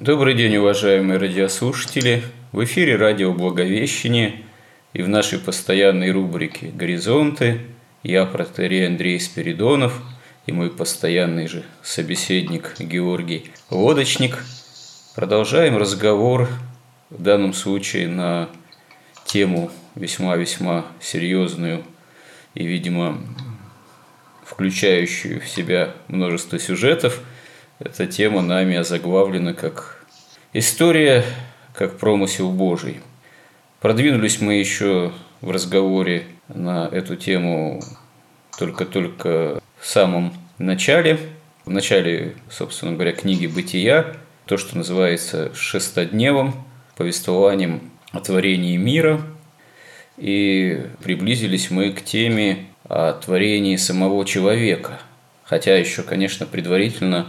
Добрый день, уважаемые радиослушатели! В эфире Радио Благовещение и в нашей постоянной рубрике «Горизонты» я, протоиерей Андрей Спиридонов, и мой постоянный же собеседник Георгий Лодочник. Продолжаем разговор, в данном случае, на тему весьма-весьма серьезную и, видимо, включающую в себя множество сюжетов. Эта тема нами озаглавлена как «История как промысел Божий». Продвинулись мы еще в разговоре на эту тему только в самом начале. В начале, собственно говоря, книги «Бытия», то, что называется «Шестодневом», повествованием о творении мира. И приблизились мы к теме о творении самого человека. Хотя еще, конечно, предварительно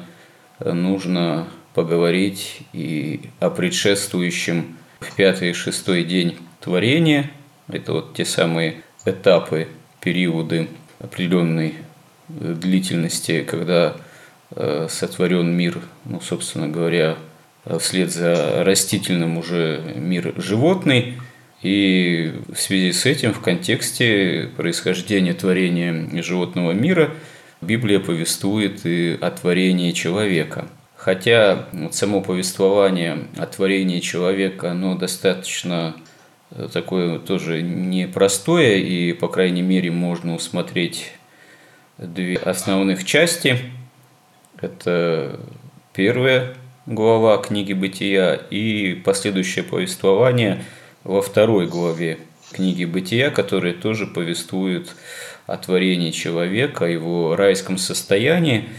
нужно поговорить и о предшествующем в пятый и шестой день творения. Это вот те самые этапы, периоды определенной длительности, когда сотворен мир, собственно говоря, вслед за растительным уже мир животный. И в связи с этим, в контексте происхождения творения животного мира, Библия повествует и о творении человека. Хотя само повествование о творении человека, оно достаточно такое тоже непростое, и, по крайней мере, можно усмотреть две основных части. Это первая глава книги «Бытия» и последующее повествование во второй главе книги «Бытия», которая тоже повествует о творении человека, о его райском состоянии.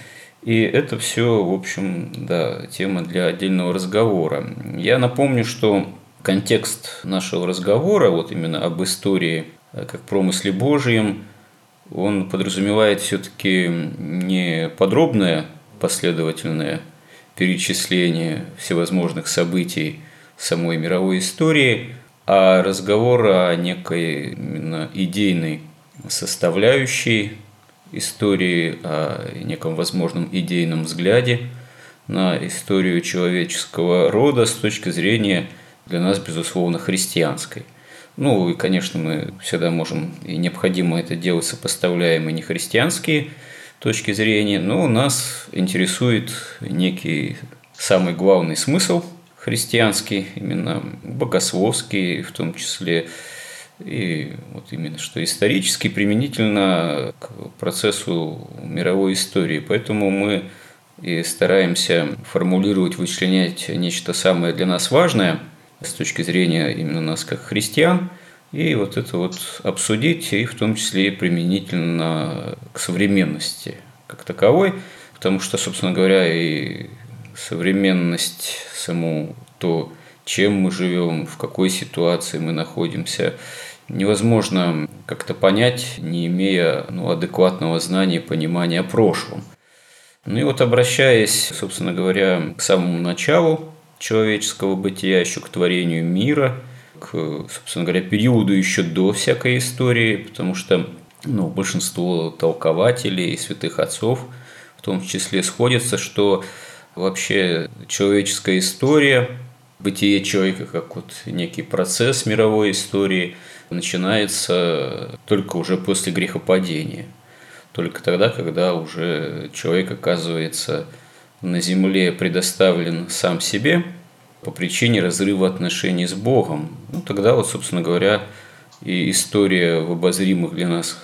И это все, в общем, да, тема для отдельного разговора. Я напомню, что контекст нашего разговора, вот именно об истории как промысле Божьем, он подразумевает все-таки не подробное последовательное перечисление всевозможных событий самой мировой истории, а разговор о некой именно идейной составляющей истории, о неком возможном идейном взгляде на историю человеческого рода с точки зрения для нас, безусловно, христианской. Ну и, конечно, мы всегда можем и необходимо это делать, сопоставляем и нехристианские точки зрения, но нас интересует некий самый главный смысл христианский, именно богословский, в том числе, и вот именно что исторически применительно к процессу мировой истории. Поэтому мы и стараемся формулировать, вычленять нечто самое для нас важное с точки зрения именно нас как христиан, и вот это вот обсудить, и в том числе и применительно к современности как таковой, потому что, собственно говоря, и современность, саму то, чем мы живем, в какой ситуации мы находимся, невозможно как-то понять, не имея адекватного знания и понимания о прошлом. Ну и вот, обращаясь, собственно говоря, к самому началу человеческого бытия, еще к творению мира, к, собственно говоря, периоду еще до всякой истории, потому что большинство толкователей и святых отцов в том числе сходятся, что вообще человеческая история, бытие человека как вот некий процесс мировой истории начинается только уже после грехопадения, только тогда, когда уже человек оказывается на земле предоставлен сам себе по причине разрыва отношений с Богом. Тогда вот, собственно говоря, и история в обозримых для нас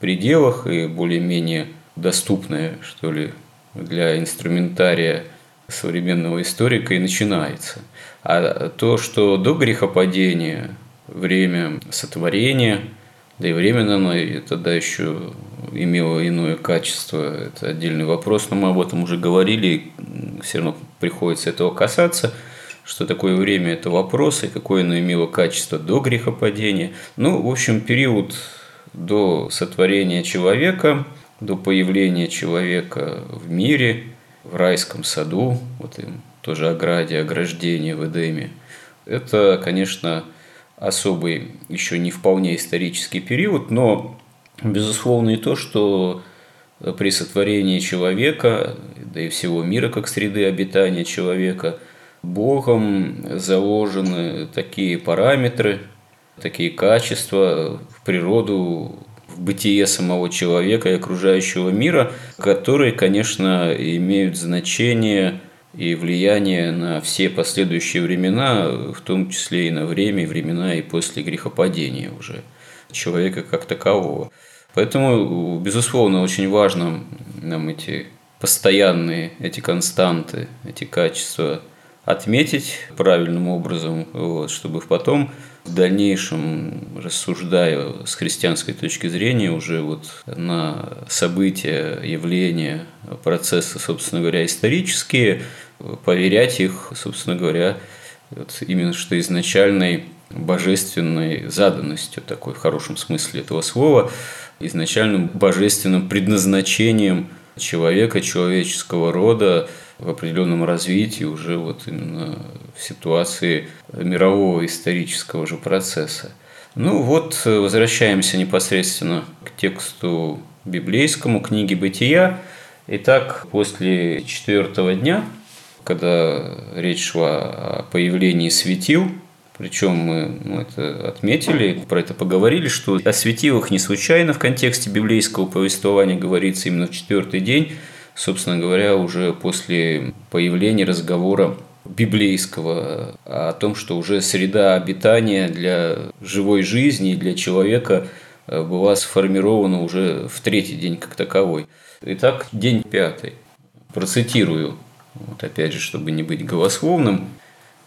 пределах и более-менее доступная, что ли, для инструментария современного историка и начинается. А то, что до грехопадения, время сотворения, да и время, наверное, тогда еще имело иное качество, это отдельный вопрос, но мы об этом уже говорили, и все равно приходится этого касаться, что такое время – это вопрос, и какое оно имело качество до грехопадения. Ну, в общем, период до сотворения человека, до появления человека в мире, в райском саду, вот им тоже ограждение в Эдеме, это, конечно, особый, еще не вполне исторический период, но, безусловно, и то, что при сотворении человека, да и всего мира как среды обитания человека, Богом заложены такие параметры, такие качества в природу, в бытие самого человека и окружающего мира, которые, конечно, имеют значение и влияние на все последующие времена, в том числе и на время, и времена, и после грехопадения уже человека как такового. Поэтому, безусловно, очень важно нам эти постоянные, эти константы, эти качества отметить правильным образом, вот, чтобы потом в дальнейшем, рассуждая с христианской точки зрения уже вот на события, явления, процессы, собственно говоря, исторические, поверять их, собственно говоря, вот именно что изначальной божественной заданностью, такой в хорошем смысле этого слова, изначальным божественным предназначением человека, человеческого рода в определенном развитии уже вот именно в ситуации мирового исторического же процесса. Ну вот, возвращаемся непосредственно к тексту библейскому, книги Бытия. Итак, после 4-го дня, когда речь шла о появлении светил, причем мы это отметили, про это поговорили, что о светилах не случайно в контексте библейского повествования говорится именно в 4-й день, собственно говоря, уже после появления разговора библейского о том, что уже среда обитания для живой жизни и для человека была сформирована уже в 3-й день как таковой. Итак, день 5. Процитирую, вот опять же, чтобы не быть голословным.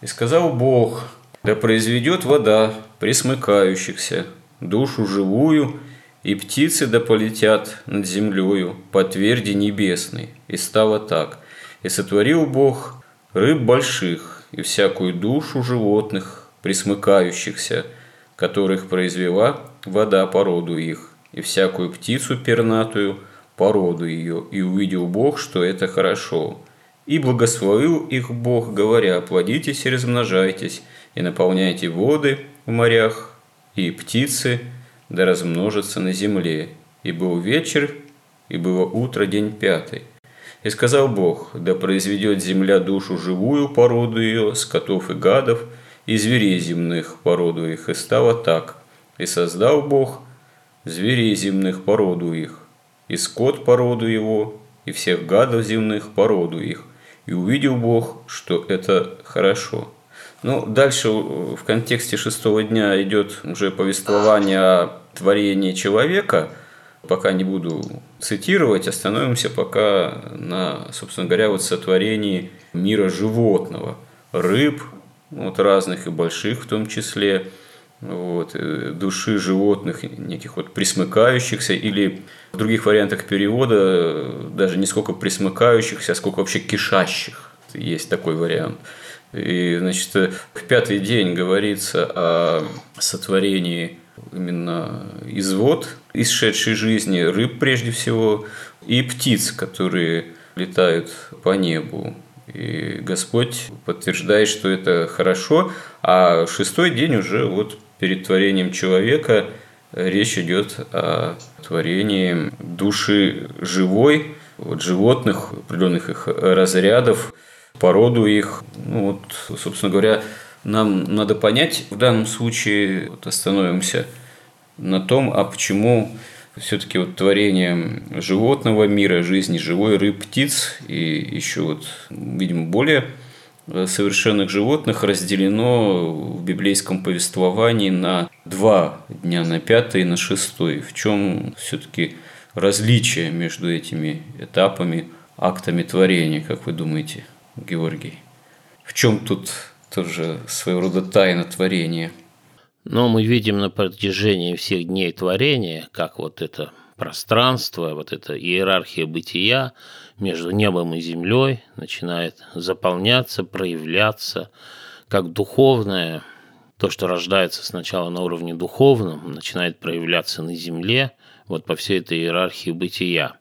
«И сказал Бог: да произведет вода пресмыкающихся, душу живую, и птицы да полетят над землею по тверди небесной. И стало так. И сотворил Бог рыб больших и всякую душу животных пресмыкающихся, которых произвела вода по роду их, и всякую птицу пернатую по роду ее. И увидел Бог, что это хорошо. И благословил их Бог, говоря: плодитесь и размножайтесь, и наполняйте воды в морях, и птицы да размножатся на земле. И был вечер, и было утро, день 5. И сказал Бог: да произведет земля душу живую по роду ее, скотов и гадов, и зверей земных по роду их. И стало так. И создал Бог зверей земных по роду их, и скот по роду его, и всех гадов земных по роду их. И увидел Бог, что это хорошо». Ну, дальше в контексте 6-го дня идет уже повествование о творении человека. Пока не буду цитировать, остановимся пока на, собственно говоря, вот сотворении мира животного. Рыб, вот разных и больших в том числе, вот, души животных, неких вот пресмыкающихся, или в других вариантах перевода даже не сколько пресмыкающихся, а сколько вообще кишащих. Есть такой вариант. И, значит, в 5-й день говорится о сотворении именно из вод, исшедшей жизни, рыб прежде всего, и птиц, которые летают по небу. И Господь подтверждает, что это хорошо, а 6-й день уже вот перед творением человека речь идет о творении души живой, вот, животных, определенных их разрядов, породу их. Ну, вот, собственно говоря, нам надо понять, в данном случае вот остановимся на том, а почему все-таки вот творение животного мира, жизни живой, рыб, птиц и еще вот, видимо, более совершенных животных разделено в библейском повествовании на 2 дня, на 5 и на 6. В чем все-таки различие между этими этапами, актами творения, как вы думаете? Георгий. В чем тут тоже своего рода тайна творения? Но мы видим на протяжении всех дней творения, как вот это пространство, вот эта иерархия бытия между небом и землей начинает заполняться, проявляться, как духовное, то, что рождается сначала на уровне духовном, начинает проявляться на земле, вот по всей этой иерархии бытия.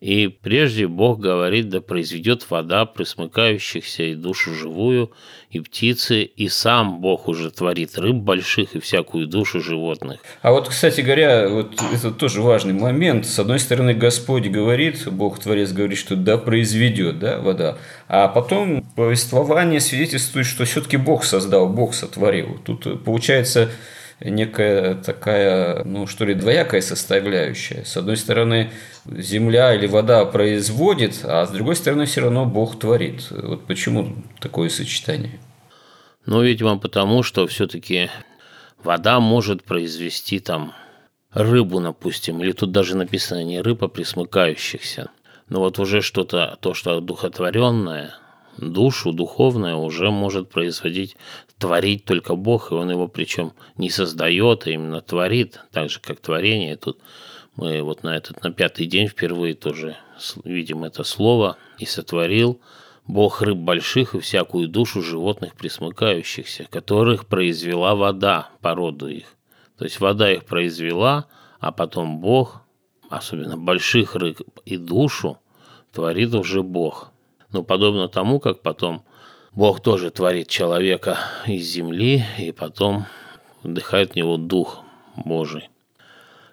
И прежде Бог говорит, да произведет вода пресмыкающихся и душу живую, и птицы, и сам Бог уже творит рыб больших и всякую душу животных. А вот, кстати говоря, вот это тоже важный момент. С одной стороны, Господь говорит, Бог Творец говорит, что да произведет, да, вода. А потом повествование свидетельствует, что все-таки Бог создал, Бог сотворил. Тут получается некая такая, ну что ли, двоякая составляющая. С одной стороны, земля или вода производит, а с другой стороны, все равно Бог творит. Вот почему такое сочетание? Ну, видимо, потому что все-таки вода может произвести там рыбу, допустим, или тут даже написано не рыба, а пресмыкающихся. Но вот уже что-то, то, что одухотворенное, душу духовное уже может производить, творить только Бог, и Он его причем не создает, а именно творит, так же, как творение. Тут мы вот на пятый день впервые тоже видим это слово. «И сотворил Бог рыб больших и всякую душу животных пресмыкающихся, которых произвела вода, породу их». То есть вода их произвела, а потом Бог, особенно больших рыб и душу, творит уже Бог. Но подобно тому, как потом Бог тоже творит человека из земли, и потом вдыхает в него Дух Божий,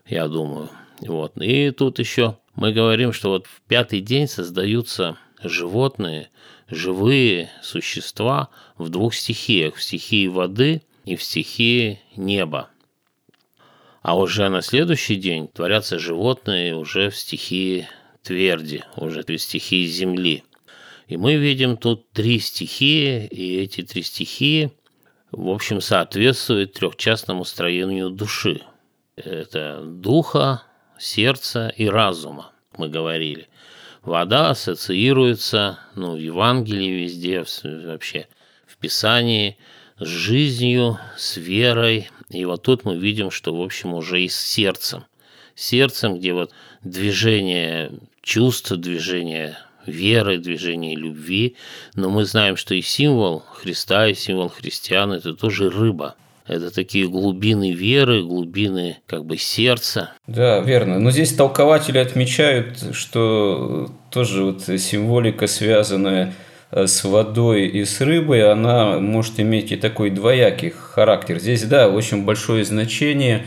я думаю. Вот. И тут еще мы говорим, что вот в пятый день создаются животные, живые существа в двух стихиях, в стихии воды и в стихии неба. А уже на следующий день творятся животные уже в стихии тверди, уже в стихии земли. И мы видим тут три стихии, и эти три стихии, в общем, соответствуют трехчастному строению души. Это духа, сердца и разума, мы говорили. Вода ассоциируется, ну, в Евангелии везде, вообще в Писании, с жизнью, с верой. И вот тут мы видим, что, в общем, уже и с сердцем. Сердцем, где вот движение чувств, движение веры, движение любви, но мы знаем, что и символ Христа, и символ христиан – это тоже рыба. Это такие глубины веры, глубины как бы сердца. Да, верно. Но здесь толкователи отмечают, что тоже вот символика, связанная с водой и с рыбой, она может иметь и такой двоякий характер. Здесь, да, очень большое значение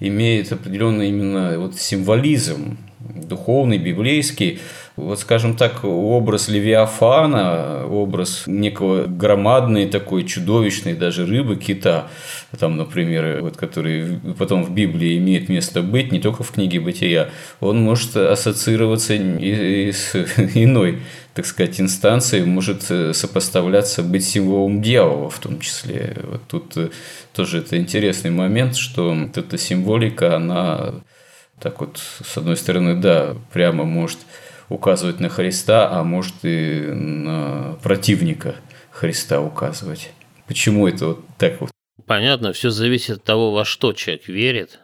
имеет определенный именно вот символизм, духовный, библейский. Вот, скажем так, образ Левиафана, образ некого громадной такой чудовищной даже рыбы, кита, там, например, вот, который потом в Библии имеет место быть, не только в книге Бытия, он может ассоциироваться и с иной, так сказать, инстанцией, может сопоставляться, быть символом дьявола в том числе. Вот тут тоже это интересный момент, что вот эта символика, она так вот, с одной стороны, да, прямо может указывать на Христа, а может и на противника Христа указывать. Почему это вот так вот? Понятно, все зависит от того, во что человек верит.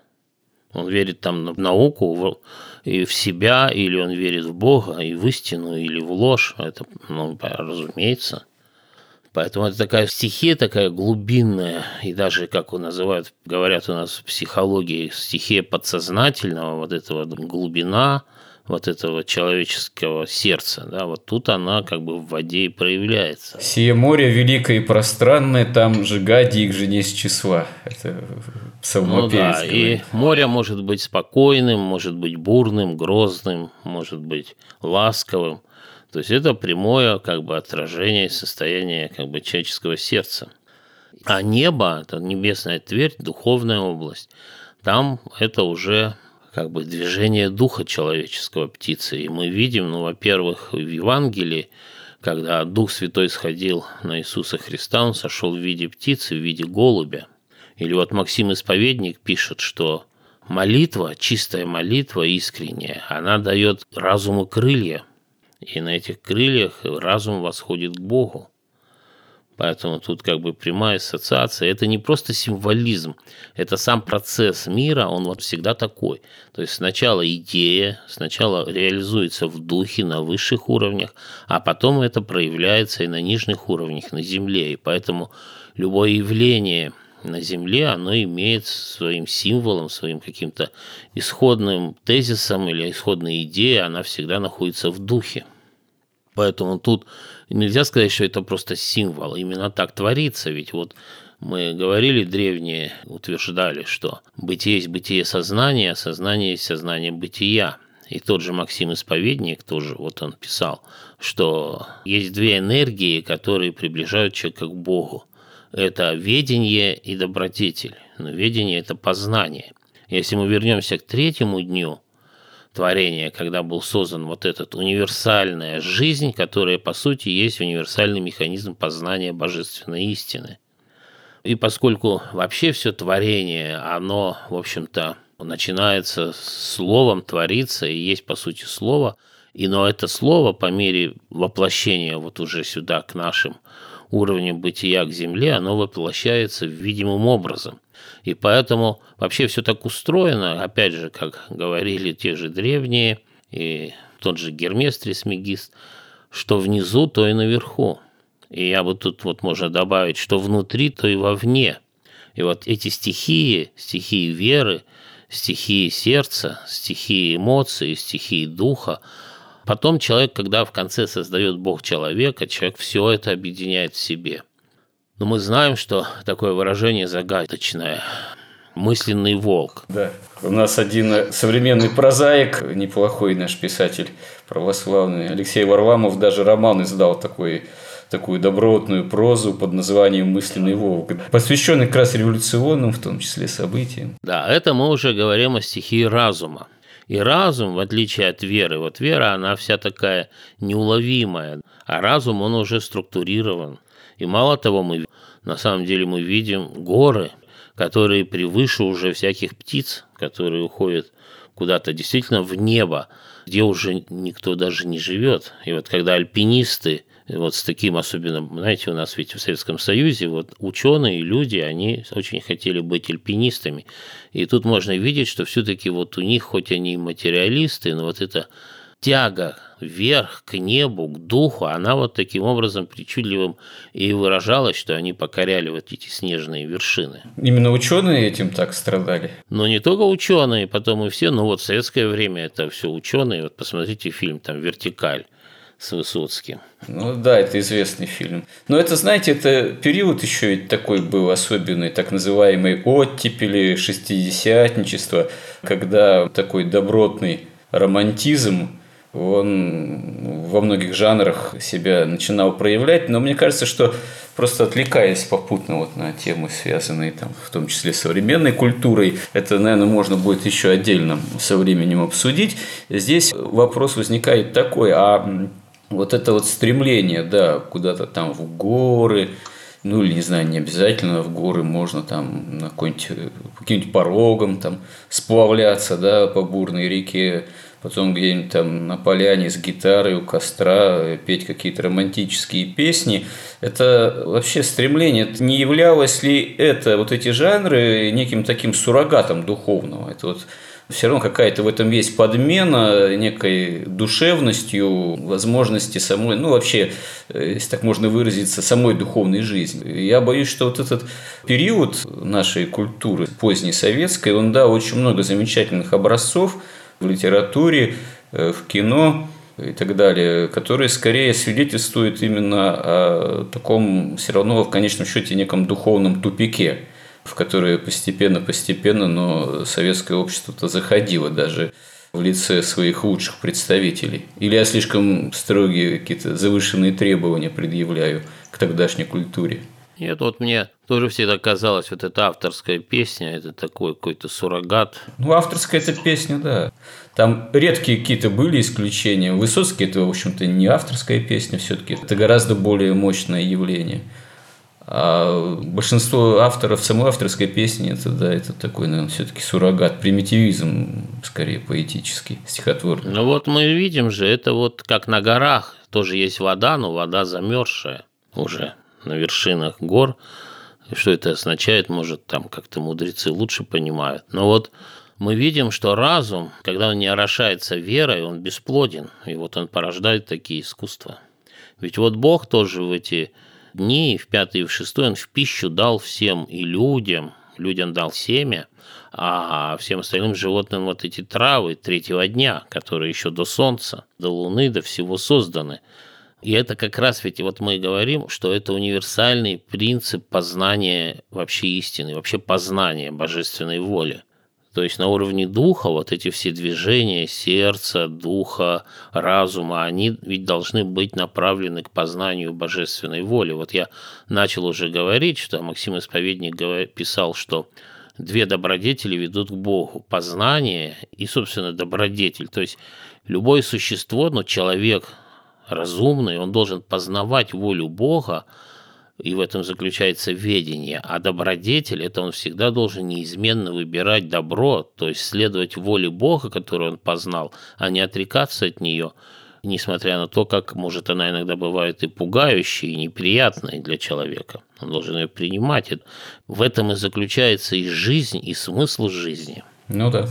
Он верит там в науку и в себя, или он верит в Бога и в истину, или в ложь. Это, ну, разумеется. Поэтому это такая стихия, такая глубинная, и даже, как называют, говорят у нас в психологии, стихия подсознательного, вот этого глубина, вот этого человеческого сердца, да, вот тут она как бы в воде и проявляется. «Сие море великое и пространное, там же гадик же не с числа». Это псалмопевец говорит. И море может быть спокойным, может быть бурным, грозным, может быть ласковым. То есть это прямое как бы отражение состояния как бы человеческого сердца. А небо, это небесная твердь, духовная область, там это уже как бы движение духа человеческого, птицы. И мы видим, ну, во-первых, в Евангелии, когда Дух Святой сходил на Иисуса Христа, Он сошел в виде птицы, в виде голубя. Или вот Максим Исповедник пишет, что молитва, чистая молитва, искренняя, она дает разуму крылья. И на этих крыльях разум восходит к Богу. Поэтому тут как бы прямая ассоциация. Это не просто символизм, это сам процесс мира, он вот всегда такой. То есть сначала идея, сначала реализуется в духе на высших уровнях, а потом это проявляется и на нижних уровнях, на земле. И поэтому любое явление на земле, оно имеет своим символом, своим каким-то исходным тезисом или исходной идеей, она всегда находится в духе. Поэтому тут нельзя сказать, что это просто символ. Именно так творится. Ведь вот мы говорили, древние утверждали, что бытие есть бытие сознания, а сознание есть сознание бытия. И тот же Максим Исповедник тоже, вот он писал, что есть две энергии, которые приближают человека к Богу. Это ведение и добродетель. Но ведение – это познание. Если мы вернемся к третьему дню творения, когда был создан вот этот универсальная жизнь, которая, по сути, есть универсальный механизм познания божественной истины. И поскольку вообще все творение, оно, в общем-то, начинается словом, творится, и есть, по сути, слово, и но это слово по мере воплощения вот уже сюда, к нашим уровнем бытия, к земле, оно воплощается видимым образом. И поэтому вообще все так устроено, опять же, как говорили те же древние и тот же Гермес Трисмегист, что внизу, то и наверху. И я бы тут вот можно добавить, что внутри, то и вовне. И вот эти стихии, стихии веры, стихии сердца, стихии эмоций, стихии духа, потом человек, когда в конце создает Бог человека, человек все это объединяет в себе. Но мы знаем, что такое выражение загадочное – мысленный волк. Да, у нас один современный прозаик, неплохой наш писатель православный, Алексей Варламов, даже роман издал такую добротную прозу под названием «Мысленный волк», посвященный как раз революционным, в том числе, событиям. Да, это мы уже говорим о стихии разума. И разум, в отличие от веры, вот вера, она вся такая неуловимая, а разум, он уже структурирован. И мало того, мы на самом деле мы видим горы, которые превыше уже всяких птиц, которые уходят куда-то действительно в небо, где уже никто даже не живет. И вот когда альпинисты, вот с таким особенно, знаете, у нас ведь в Советском Союзе вот ученые, люди, они очень хотели быть альпинистами. И тут можно видеть, что все-таки вот у них, хоть они и материалисты, но вот эта тяга вверх, к небу, к духу, она вот таким образом причудливым и выражалась, что они покоряли вот эти снежные вершины. Именно ученые этим так страдали? Но не только ученые, потом и все, но вот в советское время это все ученые. Вот посмотрите фильм там «Вертикаль» с Высоцким. Ну да, это известный фильм. Но это, знаете, это период еще такой был особенный, так называемый оттепели, шестидесятничество, когда такой добротный романтизм, он во многих жанрах себя начинал проявлять. Но мне кажется, что просто отвлекаясь попутно вот на темы, связанные там, в том числе, с современной культурой, это, наверное, можно будет еще отдельно со временем обсудить. Здесь вопрос возникает такой, а вот это вот стремление, да, куда-то там в горы, ну или, не знаю, не обязательно в горы, можно там на каким-нибудь порогом там сплавляться, да, по бурной реке, потом где-нибудь там на поляне с гитарой у костра петь какие-то романтические песни. Это вообще стремление. Не являлось ли это, вот эти жанры, неким таким суррогатом духовного? Это вот все равно какая-то в этом есть подмена некой душевностью, возможности самой, ну вообще, если так можно выразиться, самой духовной жизни. Я боюсь, что вот этот период нашей культуры, поздней советской, он, да, очень много замечательных образцов в литературе, в кино и так далее, которые скорее свидетельствуют именно о таком, все равно в конечном счете, неком духовном тупике, в которое постепенно, но советское общество-то заходило даже в лице своих лучших представителей. Или я слишком строгие какие-то завышенные требования предъявляю к тогдашней культуре? Нет, вот мне тоже всегда казалось, вот эта авторская песня, это такой какой-то суррогат. Ну, авторская эта песня, да. Там редкие какие-то были исключения. Высоцкий – это, в общем-то, не авторская песня все-таки. Это гораздо более мощное явление. А большинство авторов самой авторской песни это такой, наверное, все-таки суррогат, примитивизм, скорее поэтический, стихотворный. Ну вот мы видим же, это вот как на горах, тоже есть вода, но вода замерзшая уже на вершинах гор. И что это означает, может, там как-то мудрецы лучше понимают. Но вот мы видим, что разум, когда он не орошается верой, он бесплоден, и вот он порождает такие искусства. Ведь вот Бог тоже в эти дни, в 5 и в 6, он в пищу дал всем и людям, людям дал семя, а всем остальным животным вот эти травы 3-го дня, которые еще до солнца, до луны, до всего созданы. И это как раз ведь вот мы и говорим, что это универсальный принцип познания вообще истины, вообще познания божественной воли. То есть на уровне духа вот эти все движения сердца, духа, разума, они ведь должны быть направлены к познанию божественной воли. Вот я начал уже говорить, что Максим Исповедник писал, что 2 добродетели ведут к Богу – познание и, собственно, добродетель. То есть любое существо, но человек разумный, он должен познавать волю Бога, и в этом заключается ведение. А добродетель – это он всегда должен неизменно выбирать добро, то есть следовать воле Бога, которую он познал, а не отрекаться от нее, несмотря на то, как, может, она иногда бывает и пугающей, и неприятной для человека. Он должен ее принимать. В этом и заключается и жизнь, и смысл жизни. Ну да.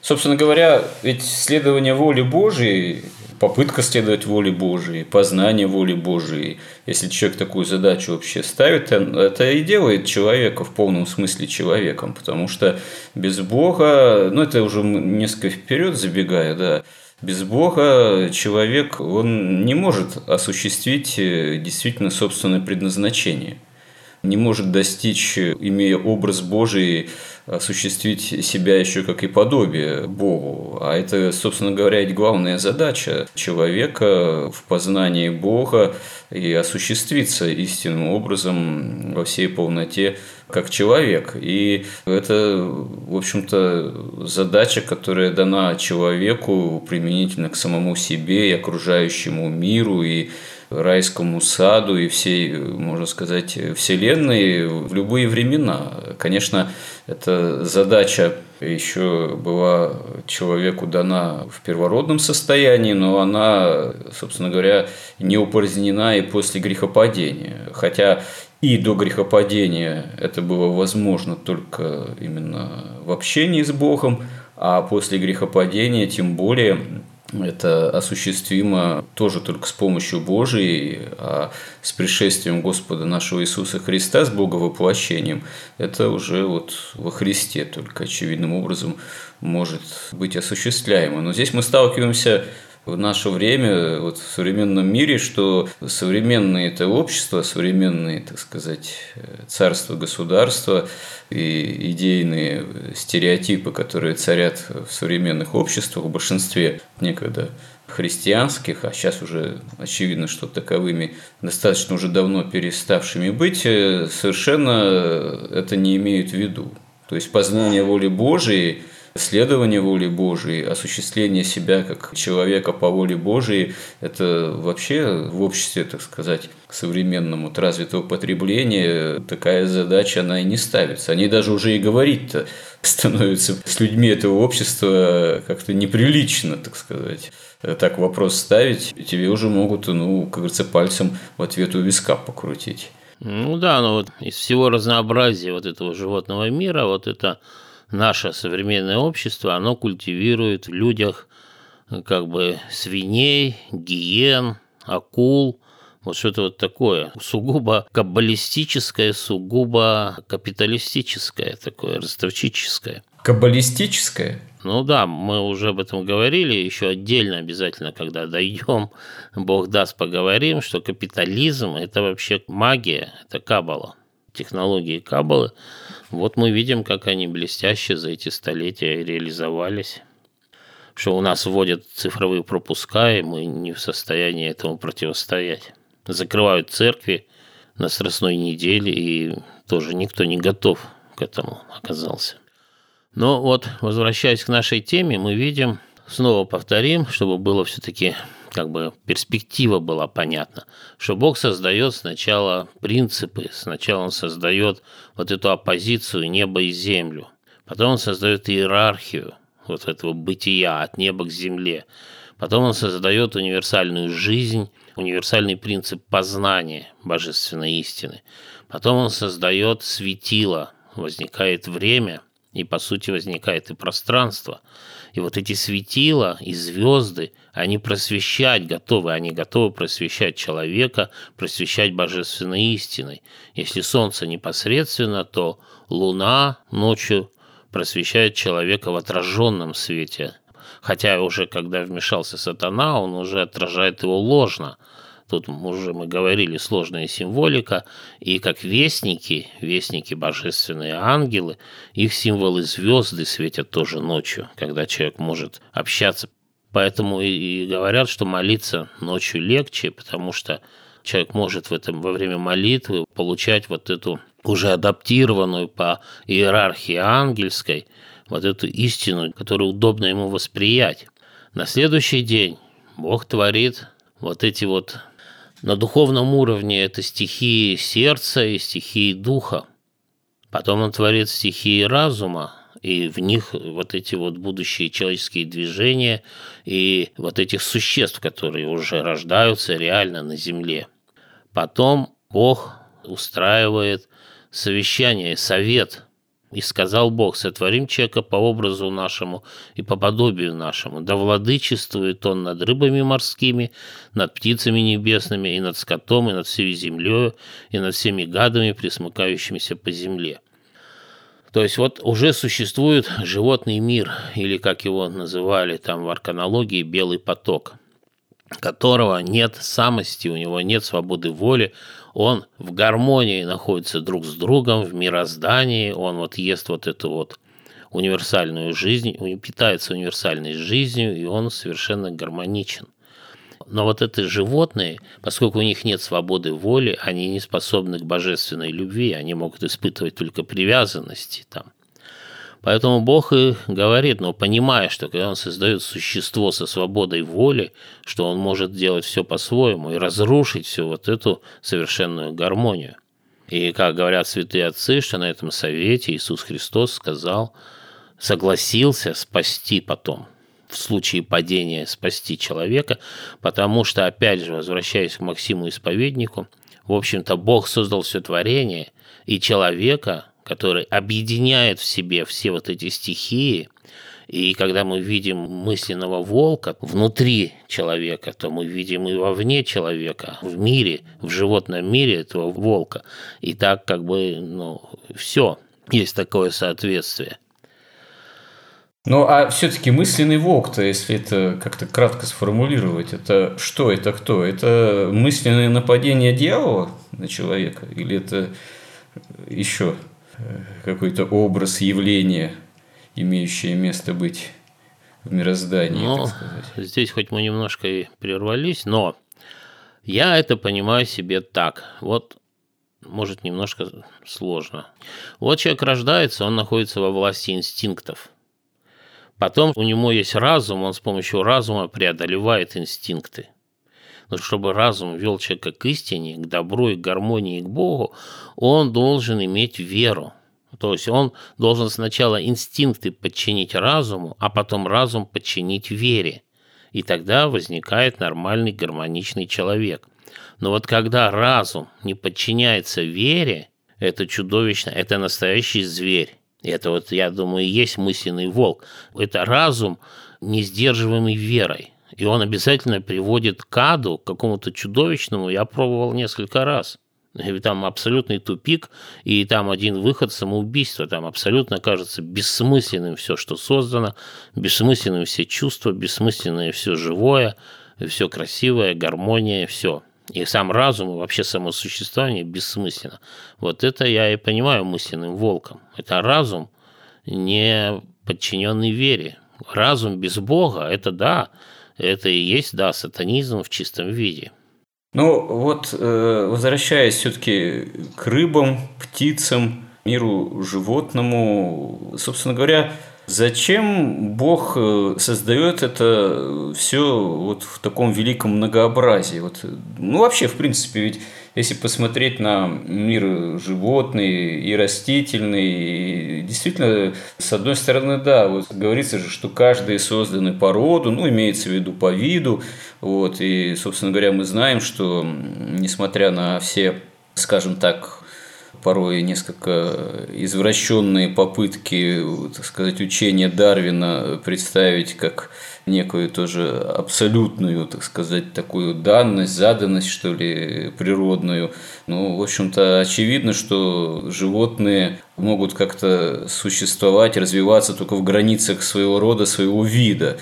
Собственно говоря, ведь следование воли Божией, попытка следовать воле Божией, познание воли Божией. Если человек такую задачу вообще ставит, это и делает человека в полном смысле человеком, потому что без Бога, ну это уже несколько вперед забегая, да, без Бога человек, он не может осуществить действительно собственное предназначение, не может достичь, имея образ Божий, осуществить себя еще как и подобие Богу. А это, собственно говоря, и главная задача человека в познании Бога и осуществиться истинным образом во всей полноте как человек. И это, в общем-то, задача, которая дана человеку применительно к самому себе и окружающему миру, и райскому саду, и всей, можно сказать, вселенной в любые времена. Конечно, эта задача еще была человеку дана в первородном состоянии, но она, собственно говоря, не упразднена и после грехопадения. Хотя и до грехопадения это было возможно только именно в общении с Богом, а после грехопадения тем более это осуществимо тоже только с помощью Божией, а с пришествием Господа нашего Иисуса Христа, с Боговоплощением, это уже вот во Христе только очевидным образом может быть осуществляемо. Но здесь мы сталкиваемся в наше время, вот в современном мире, что современные это общества, современные, так сказать, царства, государства и идейные стереотипы, которые царят в современных обществах, в большинстве некогда христианских, а сейчас уже очевидно, что таковыми достаточно уже давно переставшими быть, совершенно это не имеют в виду. То есть познание воли Божией, следование воле Божией, осуществление себя как человека по воле Божией – это вообще в обществе, так сказать, современном от развитого потребления такая задача, она и не ставится. Они даже уже и говорить-то становятся с людьми этого общества как-то неприлично, так сказать. Так вопрос ставить, тебе уже могут, как говорится, пальцем в ответ у виска покрутить. Ну да, но вот из всего разнообразия вот этого животного мира, вот это наше современное общество, оно культивирует в людях как бы свиней, гиен, акул, вот что-то вот такое, сугубо каббалистическое, сугубо капиталистическое такое, ростовчическое. Каббалистическое? Ну да, мы уже об этом говорили, еще отдельно обязательно, когда дойдем, Бог даст, поговорим, что капитализм – это вообще магия, это каббала. Технологии каббалы, вот мы видим, как они блестяще за эти столетия реализовались, что у нас вводят цифровые пропуска, и мы не в состоянии этому противостоять. Закрывают церкви на Страстной неделе, и тоже никто не готов к этому оказался. Но вот, возвращаясь к нашей теме, мы видим, снова повторим, чтобы было все-таки как бы перспектива была понятна, что Бог создает сначала принципы, сначала Он создает вот эту оппозицию небо и землю, потом Он создает иерархию вот этого бытия от неба к земле, потом Он создает универсальную жизнь, универсальный принцип познания божественной истины, потом Он создает светило, возникает время, и, по сути, возникает и пространство. И вот эти светила и звезды, они просвещать готовы. Они готовы просвещать человека, просвещать божественной истиной. Если солнце непосредственно, то луна ночью просвещает человека в отраженном свете. Хотя уже когда вмешался сатана, он уже отражает его ложно. Тут уже мы говорили, сложная символика, и как вестники, божественные ангелы, их символы звезды светят тоже ночью, когда человек может общаться. Поэтому и говорят, что молиться ночью легче, потому что человек может во время молитвы получать вот эту уже адаптированную по иерархии ангельской вот эту истину, которую удобно ему восприять. На следующий день Бог творит вот эти вот... На духовном уровне это стихии сердца и стихии духа. Потом он творит стихии разума, и в них вот эти вот будущие человеческие движения и вот этих существ, которые уже рождаются реально на земле. Потом Бог устраивает совещание, совет. «И сказал Бог, сотворим человека по образу нашему и по подобию нашему, да владычествует он над рыбами морскими, над птицами небесными, и над скотом, и над всей землею, и над всеми гадами, пресмыкающимися по земле». То есть вот уже существует животный мир, или, как его называли там в арканологии, «белый поток», которого нет самости, у него нет свободы воли, он в гармонии находится друг с другом, в мироздании, он вот ест вот эту вот универсальную жизнь, питается универсальной жизнью, и он совершенно гармоничен. Но вот эти животные, поскольку у них нет свободы воли, они не способны к божественной любви, они могут испытывать только привязанности там. Поэтому Бог и говорит, но понимая, что когда Он создает существо со свободой воли, что Он может делать все по-своему и разрушить всю вот эту совершенную гармонию. И, как говорят святые отцы, что на этом совете Иисус Христос сказал, согласился спасти потом, в случае падения спасти человека, потому что, опять же, возвращаясь к Максиму Исповеднику, в общем-то, Бог создал все творение, и человека, который объединяет в себе все вот эти стихии. И когда мы видим мысленного волка внутри человека, то мы видим и вовне человека, в мире, в животном мире этого волка. И так как бы, все, есть такое соответствие. А все-таки мысленный волк-то, если это как-то кратко сформулировать, это что, это кто? Это мысленное нападение дьявола на человека? Или это еще... какой-то образ явления, имеющее место быть в мироздании, так сказать. Здесь хоть мы немножко и прервались, но я это понимаю себе так. Вот, может, немножко сложно. Вот человек рождается, он находится во власти инстинктов. Потом у него есть разум, он с помощью разума преодолевает инстинкты. Но чтобы разум вел человека к истине, к добру и к гармонии, и к Богу, он должен иметь веру. То есть он должен сначала инстинкты подчинить разуму, а потом разум подчинить вере. И тогда возникает нормальный гармоничный человек. Но вот когда разум не подчиняется вере, это чудовищно, это настоящий зверь. Это вот, я думаю, и есть мысленный волк. Это разум, не сдерживаемый верой. И он обязательно приводит к аду, к какому-то чудовищному. Я пробовал несколько раз. И там абсолютный тупик, и там один выход – самоубийство. Там абсолютно кажется бессмысленным все, что создано, бессмысленным все чувства, бессмысленное все живое, все красивое, гармония, все. И сам разум, и вообще само существование бессмысленно. Вот это я и понимаю мысленным волком. Это разум, не подчиненный вере. Разум без Бога – это да, это и есть, да, сатанизм в чистом виде. Возвращаясь все-таки к рыбам, птицам, миру животному, собственно говоря, Зачем Бог создает это все вот в таком великом многообразии? Вот, ну, вообще, в принципе, ведь если посмотреть на мир животный и растительный, и действительно, с одной стороны, да, вот говорится же, что каждый создан по роду, ну, имеется в виду по виду, вот, и, собственно говоря, мы знаем, что, несмотря на все, скажем так, порой несколько извращенные попытки, так сказать, учения Дарвина представить как некую тоже абсолютную, так сказать, такую данность, заданность, что ли, природную. Ну, в общем-то, очевидно, что животные могут как-то существовать, развиваться только в границах своего рода, своего вида.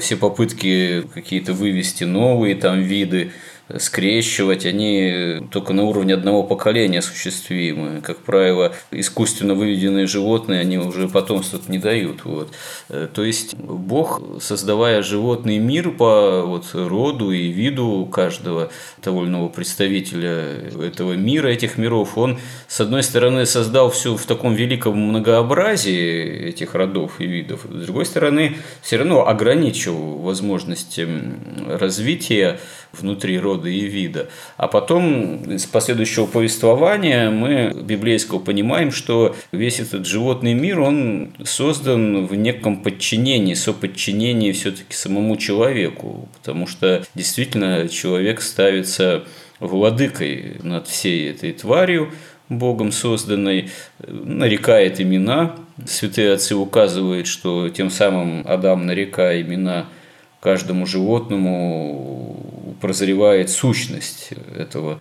Все попытки какие-то вывести новые там виды, скрещивать, они только на уровне одного поколения осуществимы. Как правило, искусственно выведенные животные, они уже потом что-то не дают. Вот. То есть Бог, создавая животный мир по вот роду и виду каждого того или иного представителя этого мира, этих миров, он, с одной стороны, создал все в таком великом многообразии этих родов и видов, с другой стороны, все равно ограничил возможности развития внутри рода и вида. А потом из последующего повествования мы библейского понимаем, что весь этот животный мир, он создан в неком подчинении, соподчинении все-таки самому человеку, потому что действительно человек ставится владыкой над всей этой тварью, Богом созданной, нарекает имена. Святые отцы указывают, что тем самым Адам, нарекая имена каждому животному, прозревает сущность этого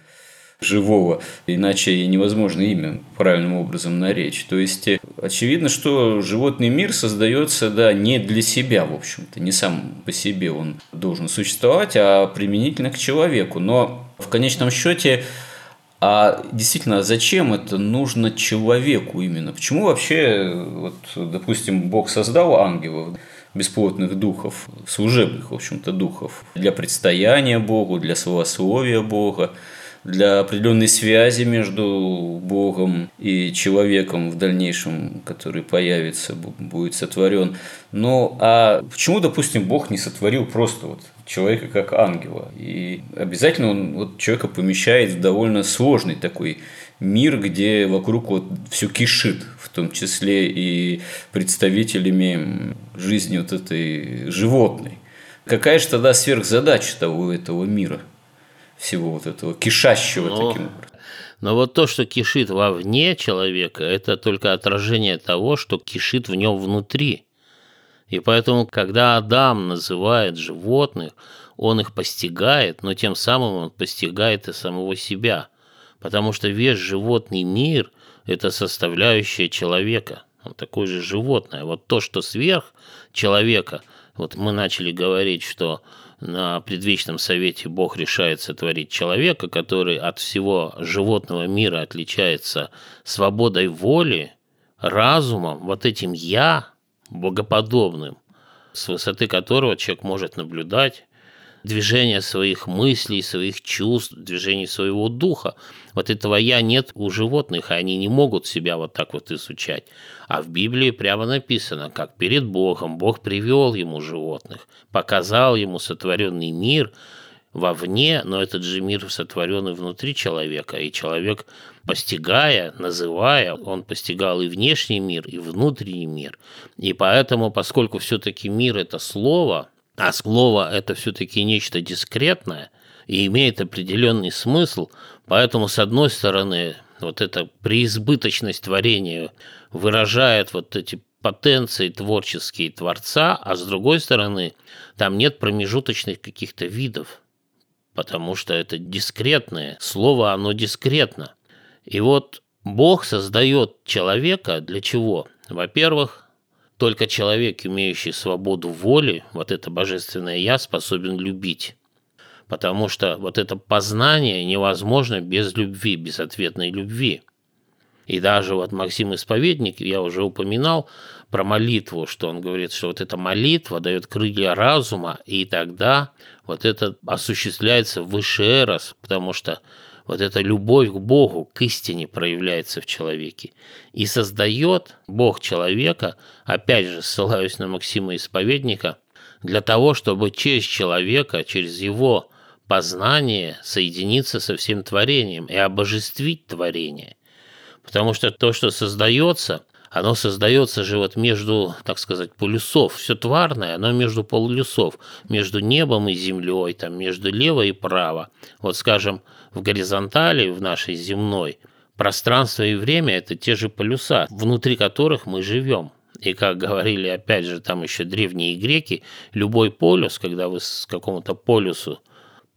живого, иначе невозможно имя правильным образом наречь. То есть очевидно, что животный мир создается, да, не для себя, в общем-то, не сам по себе он должен существовать, а применительно к человеку. Но в конечном счете, а действительно, зачем это нужно человеку именно? Почему вообще, вот, допустим, Бог создал ангелов, бесплотных духов, служебных, в общем-то, духов, для предстояния Богу, для словословия Бога, для определенной связи между Богом и человеком в дальнейшем, который появится, будет сотворен. Ну, а почему, допустим, Бог не сотворил просто вот человека как ангела? И обязательно он вот человека помещает в довольно сложный такой мир, где вокруг вот все кишит, в том числе и представителями жизни вот этой животной. Какая же тогда сверхзадача того этого мира? Всего вот этого кишащего таким образом. Но вот то, что кишит вовне человека, это только отражение того, что кишит в нем внутри. И поэтому, когда Адам называет животных, он их постигает, но тем самым он постигает и самого себя. Потому что весь животный мир – это составляющая человека. Он такое же животное. Вот то, что сверх человека, вот мы начали говорить, что на предвечном совете Бог решает сотворить человека, который от всего животного мира отличается свободой воли, разумом, вот этим «я» богоподобным, с высоты которого человек может наблюдать движение своих мыслей, своих чувств, движение своего духа. Вот этого «я» нет у животных, и они не могут себя вот так вот изучать. А в Библии прямо написано, как перед Богом Бог привел ему животных, показал ему сотворенный мир вовне, но этот же мир сотворенный внутри человека. И человек, постигая, называя, он постигал и внешний мир, и внутренний мир. И поэтому, поскольку все-таки мир – это слово, а слово – это все-таки нечто дискретное и имеет определенный смысл, поэтому, с одной стороны, вот эта преизбыточность творения выражает вот эти потенции творческие Творца, а с другой стороны, там нет промежуточных каких-то видов, потому что это дискретное слово, оно дискретно. И вот Бог создает человека для чего? Во-первых, только человек, имеющий свободу воли, вот это божественное «я», способен любить. Потому что вот это познание невозможно без любви, без ответной любви. И даже вот Максим Исповедник, я уже упоминал про молитву, что он говорит, что вот эта молитва дает крылья разума, и тогда вот это осуществляется высший эрос, потому что вот эта любовь к Богу, к истине проявляется в человеке. И создает Бог человека, опять же, ссылаюсь на Максима Исповедника, для того, чтобы через человека, через его познание соединиться со всем творением и обожествить творение. Потому что то, что создается, оно создается же вот между, так сказать, полюсов. Все тварное, оно между полюсов, между небом и землей, там, между лево и право. Вот, скажем, в горизонтали, в нашей земной, пространство и время – это те же полюса, внутри которых мы живем. И, как говорили, опять же, там еще древние греки, любой полюс, когда вы с какому-то полюсу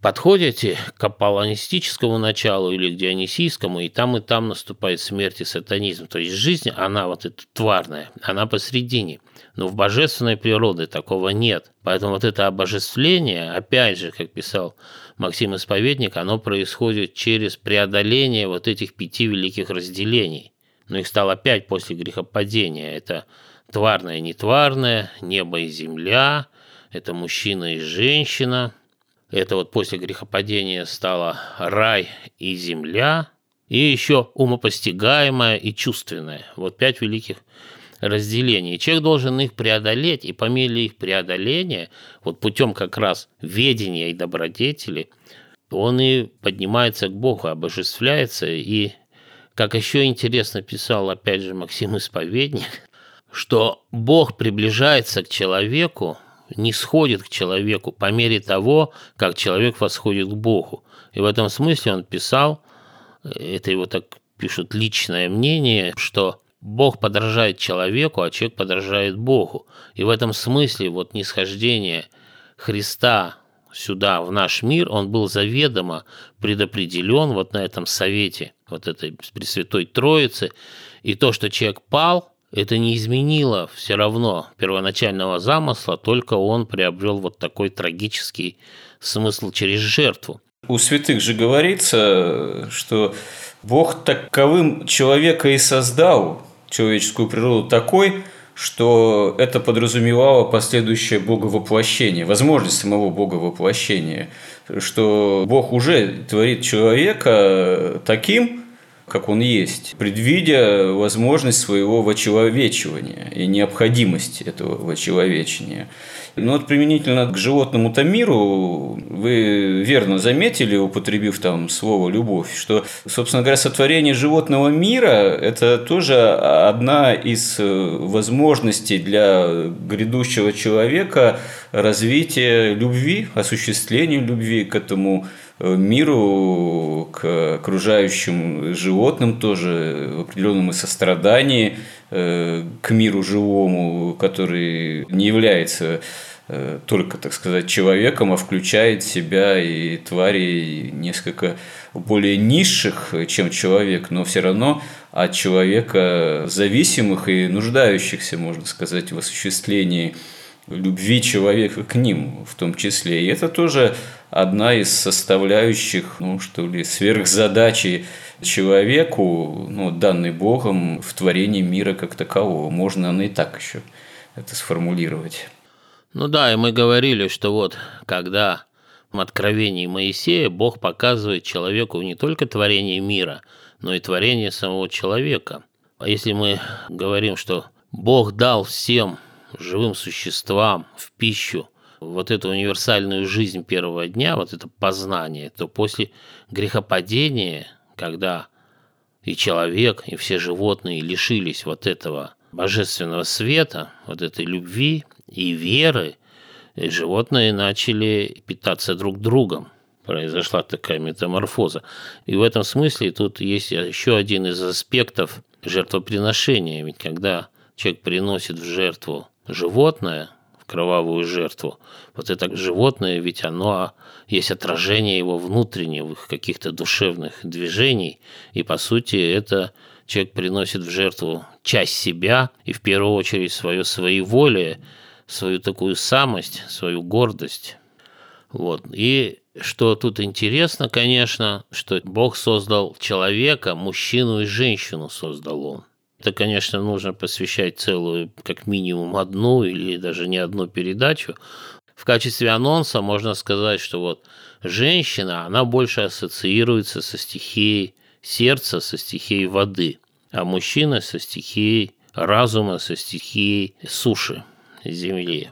подходите к аполлонистическому началу или к дионисийскому, и там наступает смерть и сатанизм. То есть жизнь, она вот эта тварная, она посредине. Но в божественной природе такого нет. Поэтому вот это обожествление, опять же, как писал Максим Исповедник, оно происходит через преодоление вот этих 5 великих разделений. Но их стало 5 после грехопадения. Это тварное и нетварное, небо и земля, это мужчина и женщина. Это вот после грехопадения стало рай и земля, и еще умопостигаемое и чувственное. Вот 5 великих разделений. И человек должен их преодолеть, и по мере их преодоления, вот путем как раз ведения и добродетели, он и поднимается к Богу, обожествляется. И, как еще интересно писал, опять же, Максим Исповедник, что Бог приближается к человеку, нисходит к человеку по мере того, как человек восходит к Богу. И в этом смысле он писал, это его так пишут личное мнение, что Бог подражает человеку, а человек подражает Богу. И в этом смысле вот нисхождение Христа сюда, в наш мир, он был заведомо предопределен вот на этом совете, вот этой Пресвятой Троицы. И то, что человек пал, это не изменило все равно первоначального замысла, только он приобрел вот такой трагический смысл через жертву. У святых же говорится, что Бог таковым человека и создал, человеческую природу такой, что это подразумевало последующее боговоплощение, возможность самого боговоплощения, что Бог уже творит человека таким, как он есть, предвидя возможность своего вочеловечивания и необходимость этого вочеловечения. Но вот применительно к животному-то миру вы верно заметили, употребив там слово «любовь», что, собственно говоря, сотворение животного мира – это тоже одна из возможностей для грядущего человека развития любви, осуществления любви к этому миру, к окружающим животным тоже, в определенном сострадании к миру живому, который не является только, так сказать, человеком, а включает в себя и тварей несколько более низших, чем человек, но все равно от человека зависимых и нуждающихся, можно сказать, в осуществлении любви человека к ним в том числе. И это тоже одна из составляющих, ну что ли, сверхзадачи человеку, ну, данной Богом в творении мира как такового. Можно и так еще это сформулировать. Ну да, и мы говорили, что вот когда в Откровении Моисея Бог показывает человеку не только творение мира, но и творение самого человека. А если мы говорим, что Бог дал всем живым существам в пищу вот эту универсальную жизнь первого дня, вот это познание, то после грехопадения, когда и человек, и все животные лишились вот этого божественного света, вот этой любви и веры, и животные начали питаться друг другом. Произошла такая метаморфоза. И в этом смысле тут есть еще один из аспектов жертвоприношения. Ведь когда человек приносит в жертву животное, в кровавую жертву, вот это животное, ведь оно есть отражение его внутренних каких-то душевных движений, и, по сути, это человек приносит в жертву часть себя и, в первую очередь, свое своеволие, свою такую самость, свою гордость. Вот. И что тут интересно, конечно, что Бог создал человека, мужчину и женщину создал он. Это, конечно, нужно посвящать целую, как минимум, одну или даже не одну передачу. В качестве анонса можно сказать, что вот женщина, она больше ассоциируется со стихией сердца, со стихией воды, а мужчина со стихией разума, со стихией суши, земли.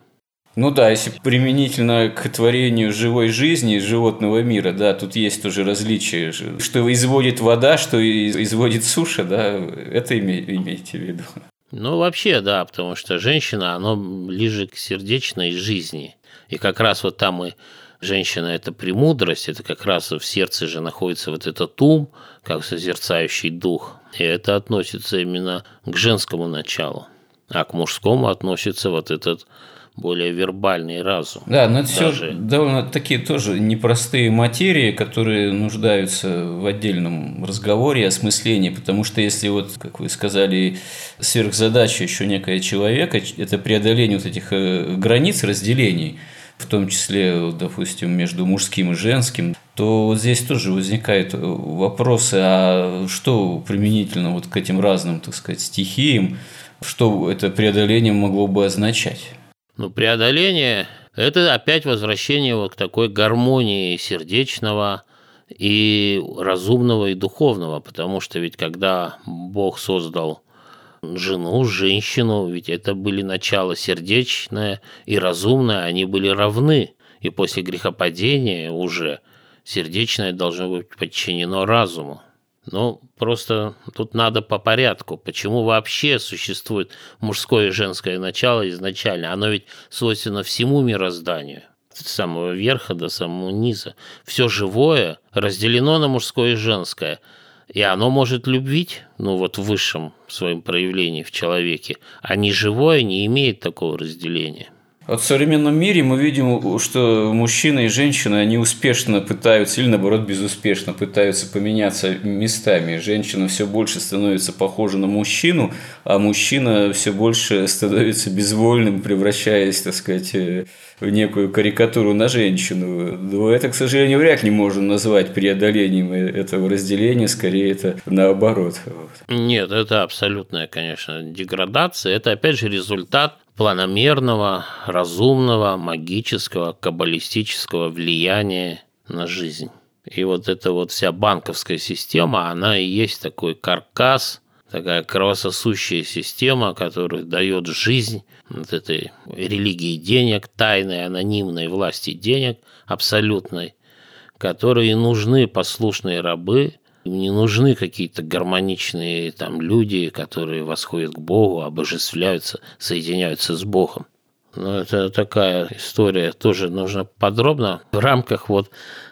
Ну да, если применительно к творению живой жизни, животного мира, да, тут есть тоже различия, что изводит вода, что изводит суша, да, это имейте в виду. Ну вообще, да, потому что женщина, она ближе к сердечной жизни, и как раз вот там и женщина – это премудрость, это как раз в сердце же находится вот этот ум, как созерцающий дух, и это относится именно к женскому началу, а к мужскому относится вот этот более вербальный разум. Да, но это даже... все довольно-таки тоже непростые материи, которые нуждаются в отдельном разговоре, осмыслении, потому что если вот, как вы сказали, сверхзадача еще некая человека, это преодоление вот этих границ, разделений, в том числе, допустим, между мужским и женским, то вот здесь тоже возникают вопросы, а что применительно вот к этим разным, так сказать, стихиям, что это преодоление могло бы означать? Ну, преодоление – это опять возвращение вот к такой гармонии сердечного и разумного, и духовного, потому что ведь когда Бог создал жену, женщину, ведь это были начало сердечное и разумное, они были равны, и после грехопадения уже сердечное должно быть подчинено разуму. Ну, просто тут надо по порядку. Почему вообще существует мужское и женское начало изначально? Оно ведь свойственно всему мирозданию, с самого верха до самого низа. Все живое разделено на мужское и женское, и оно может любить, ну вот в высшем своем проявлении в человеке, а неживое не имеет такого разделения. Вот в современном мире мы видим, что мужчины и женщины, они успешно пытаются, или наоборот безуспешно пытаются поменяться местами. Женщина все больше становится похожа на мужчину, а мужчина все больше становится безвольным, превращаясь, так сказать, в некую карикатуру на женщину. Но это, к сожалению, вряд ли можно назвать преодолением этого разделения, скорее это наоборот. Нет, это абсолютная, конечно, деградация. Это, опять же, результат планомерного, разумного, магического, каббалистического влияния на жизнь. И вот эта вот вся банковская система, она и есть такой каркас, такая кровососущая система, которая дает жизнь вот этой религии денег, тайной, анонимной власти денег, абсолютной, которой нужны послушные рабы. Им не нужны какие-то гармоничные там люди, которые восходят к Богу, обожествляются, соединяются с Богом. Но это такая история, тоже нужно подробно. В рамках вот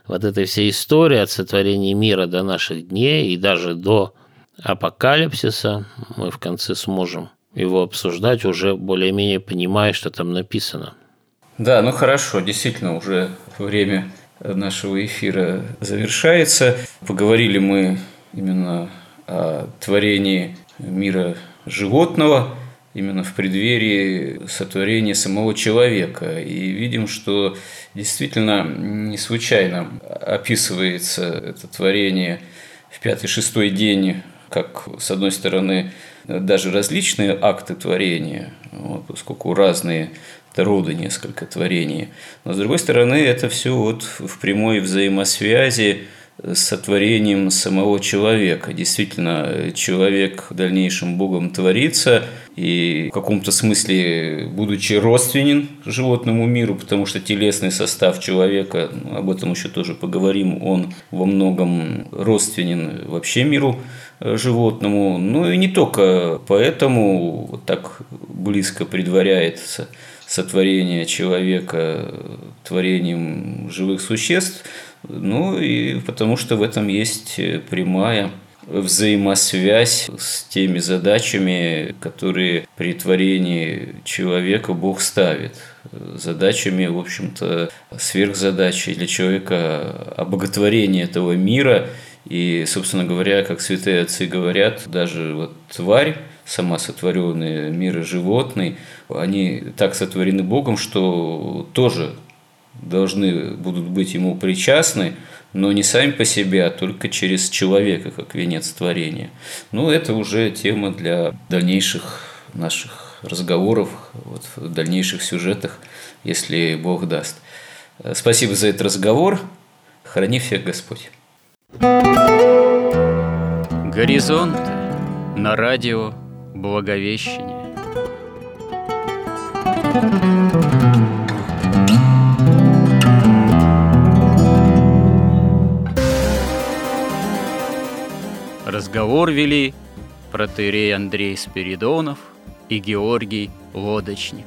этой всей истории от сотворения мира до наших дней и даже до апокалипсиса мы в конце сможем его обсуждать, уже более-менее понимая, что там написано. Да, ну хорошо, действительно, уже время нашего эфира завершается. Поговорили мы именно о творении мира животного, именно в преддверии сотворения самого человека. И видим, что действительно не случайно описывается это творение в 5-6 день, как, с одной стороны, даже различные акты творения, вот, поскольку разные роды несколько творений. Но, с другой стороны, это все вот в прямой взаимосвязи с сотворением самого человека. Действительно, человек в дальнейшем Богом творится и в каком-то смысле, будучи родственен животному миру, потому что телесный состав человека, об этом еще тоже поговорим, он во многом родственен вообще миру животному. Ну и не только поэтому вот так близко предваряется сотворение человека творением живых существ, ну и потому что в этом есть прямая взаимосвязь с теми задачами, которые при творении человека Бог ставит. Задачами, в общем-то, сверхзадачей для человека обоготворение этого мира. И, собственно говоря, как святые отцы говорят, даже вот тварь, сама сотворенная, мир и животный, они так сотворены Богом, что тоже должны будут быть ему причастны, но не сами по себе, а только через человека, как венец творения. Ну, это уже тема для дальнейших наших разговоров, вот, в дальнейших сюжетах, если Бог даст. Спасибо за этот разговор. Храни всех Господь. Горизонты на радио Благовещение. Разговор вели протоиерей Андрей Спиридонов и Георгий Лодочник.